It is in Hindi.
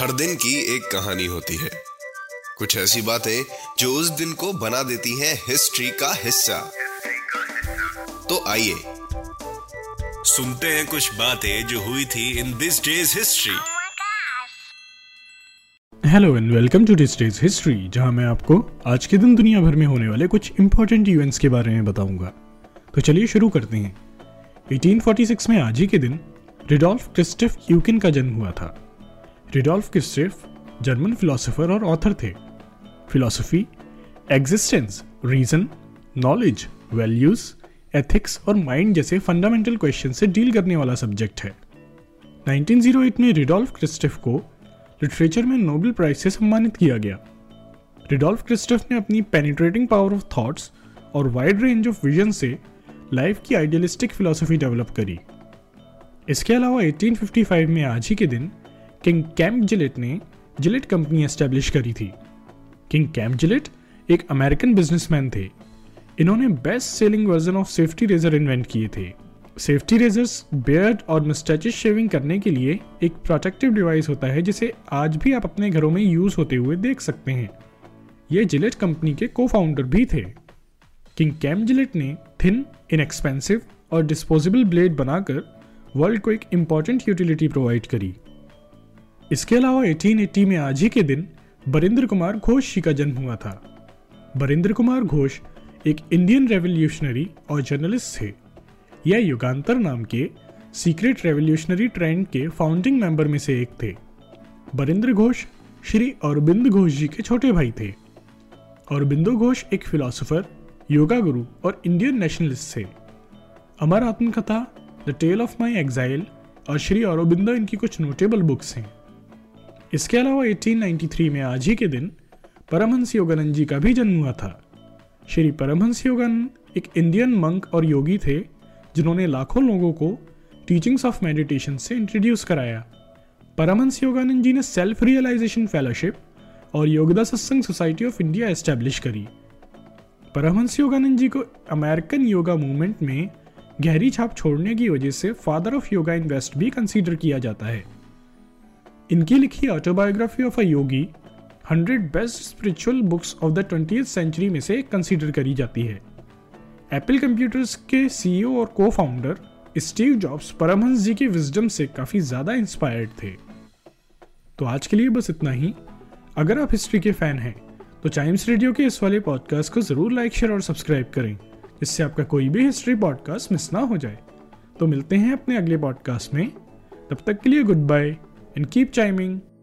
हर दिन की एक कहानी होती है, कुछ ऐसी बातें जो उस दिन को बना देती हैं हिस्ट्री का हिस्सा। तो आइए सुनते हैं कुछ बातें जो हुई थी in this day's history. Hello and welcome to this day's history, जहां मैं आपको आज के दिन दुनिया भर में होने वाले कुछ इंपॉर्टेंट इवेंट्स के बारे में बताऊंगा। तो चलिए शुरू करते हैं। 1846 में आज ही के दिन रुडोल्फ क्रिस्टोफ यूकिन का जन्म हुआ था। रुडोल्फ क्रिस्टोफ जर्मन फिलोसोफर और ऑथर थे। Philosophy, existence, reason, knowledge, values, ethics और माइंड जैसे फंडामेंटल क्वेश्चन से डील करने वाला सब्जेक्ट है। 1908 में रुडोल्फ क्रिस्टोफ को लिटरेचर में नोबेल प्राइज से सम्मानित किया गया। रुडोल्फ क्रिस्टोफ ने अपनी पेनिट्रेटिंग पावर ऑफ थॉट्स और वाइड रेंज ऑफ विजन से लाइफ की आइडियलिस्टिक फिलॉसफी डेवलप करी। इसके अलावा 1855 में आज ही के दिन किंग कैम्प जिलेट ने जिलेट कंपनी एस्टेब्लिश करी थी। किंग कैम्प जिलेट एक अमेरिकन बिजनेसमैन थे। इन्होंने best selling version of safety razor invent किए थे। सेफ्टी रेजर्स बियर्ड और मस्टैचेस शेविंग करने के लिए एक प्रोटेक्टिव डिवाइस होता है जिसे आज भी आप अपने घरों में यूज होते हुए देख सकते हैं। ये जिलेट कंपनी के को फाउंडर भी थे। किंग कैम्प जिलेट ने थिन, इनएक्सपेंसिव और डिस्पोजेबल ब्लेड बनाकर वर्ल्ड को एक इम्पॉर्टेंट यूटिलिटी प्रोवाइड करी। इसके अलावा 1880 में आज ही के दिन बरिंद्र कुमार घोष जी का जन्म हुआ था। बरिंद्र कुमार घोष एक इंडियन रेवोल्यूशनरी और जर्नलिस्ट थे। यह युगांतर नाम के सीक्रेट रेवोल्यूशनरी ट्रेंड के फाउंडिंग मेंबर में से एक थे। बरिंद्र घोष श्री औरोबिंदो घोष जी के छोटे भाई थे। औरोबिंदो घोष एक फिलोसोफर, योगा गुरु और इंडियन नेशनलिस्ट थे। अमर आत्मकथा, the tale of my exile और श्री औरोबिंदो इनकी कुछ नोटेबल बुक्स हैं। इसके अलावा 1893 में आज ही के दिन परमहंस योगानंद जी का भी जन्म हुआ था। श्री परमहंस योगानंद एक इंडियन मंक और योगी थे जिन्होंने लाखों लोगों को टीचिंग्स ऑफ मेडिटेशन से इंट्रोड्यूस कराया। परमहंस योगानंद जी ने सेल्फ रियलाइजेशन फेलोशिप और योगदा सत्संग सोसाइटी ऑफ इंडिया एस्टेब्लिश करी। परमहंस योगानंद जी को अमेरिकन योगा मूवमेंट में गहरी छाप छोड़ने की वजह से father of yoga in west भी कंसीडर किया जाता है। इनकी लिखी autobiography of a Yogi 100 best spiritual books of the 20th century में से कंसीडर करी जाती है। एप्पल कंप्यूटर्स के सीईओ और को founder Steve Jobs Paramahansa ji के विजडम से काफ़ी ज़्यादा इंस्पायर्ड थे। तो आज के लिए बस इतना ही। अगर आप हिस्ट्री के फैन हैं तो चाइम्स रेडियो के इस वाले पॉडकास्ट को ज़रूर लाइक, शेयर और सब्सक्राइब करें, जिससे आपका कोई भी हिस्ट्री पॉडकास्ट मिस ना हो जाए। तो मिलते हैं अपने अगले पॉडकास्ट में। तब तक के लिए good bye and keep chiming.